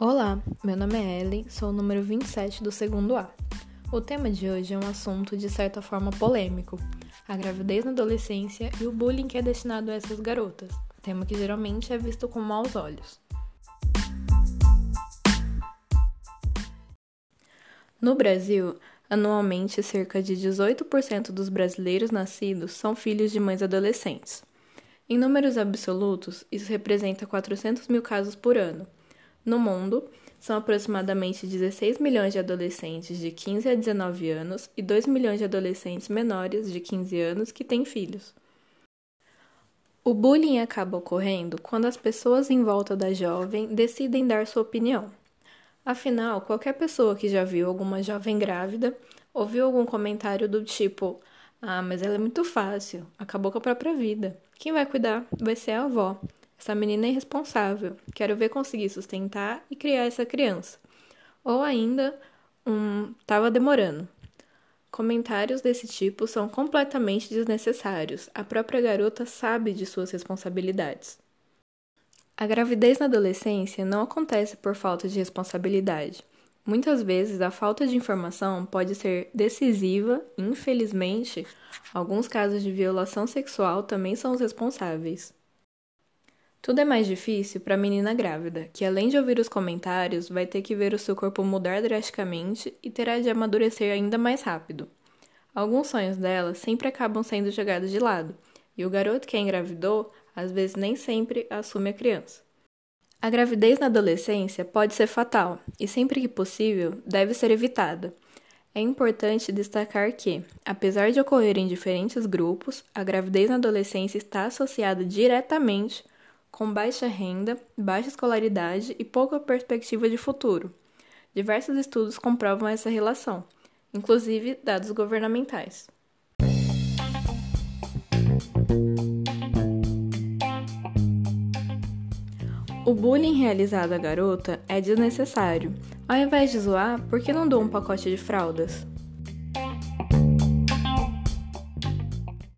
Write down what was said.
Olá, meu nome é Ellen, sou o número 27 do 2º A. O tema de hoje é um assunto de certa forma polêmico, a gravidez na adolescência e o bullying que é destinado a essas garotas, tema que geralmente é visto com maus olhos. No Brasil, anualmente cerca de 18% dos brasileiros nascidos são filhos de mães adolescentes. Em números absolutos, isso representa 400 mil casos por ano. No mundo, são aproximadamente 16 milhões de adolescentes de 15 a 19 anos e 2 milhões de adolescentes menores de 15 anos que têm filhos. O bullying acaba ocorrendo quando as pessoas em volta da jovem decidem dar sua opinião. Afinal, qualquer pessoa que já viu alguma jovem grávida ouviu algum comentário do tipo: "Ah, mas ela é muito fácil, acabou com a própria vida. Quem vai cuidar vai ser a avó. Essa menina é irresponsável, quero ver conseguir sustentar e criar essa criança." Ou ainda, "tava demorando." Comentários desse tipo são completamente desnecessários. A própria garota sabe de suas responsabilidades. A gravidez na adolescência não acontece por falta de responsabilidade. Muitas vezes a falta de informação pode ser decisiva e, infelizmente, alguns casos de violação sexual também são os responsáveis. Tudo é mais difícil para a menina grávida, que além de ouvir os comentários, vai ter que ver o seu corpo mudar drasticamente e terá de amadurecer ainda mais rápido. Alguns sonhos dela sempre acabam sendo jogados de lado, e o garoto que a engravidou, às vezes nem sempre assume a criança. A gravidez na adolescência pode ser fatal, e sempre que possível, deve ser evitada. É importante destacar que, apesar de ocorrer em diferentes grupos, a gravidez na adolescência está associada diretamente com baixa renda, baixa escolaridade e pouca perspectiva de futuro. Diversos estudos comprovam essa relação, inclusive dados governamentais. O bullying realizado à garota é desnecessário. Ao invés de zoar, por que não dou um pacote de fraldas?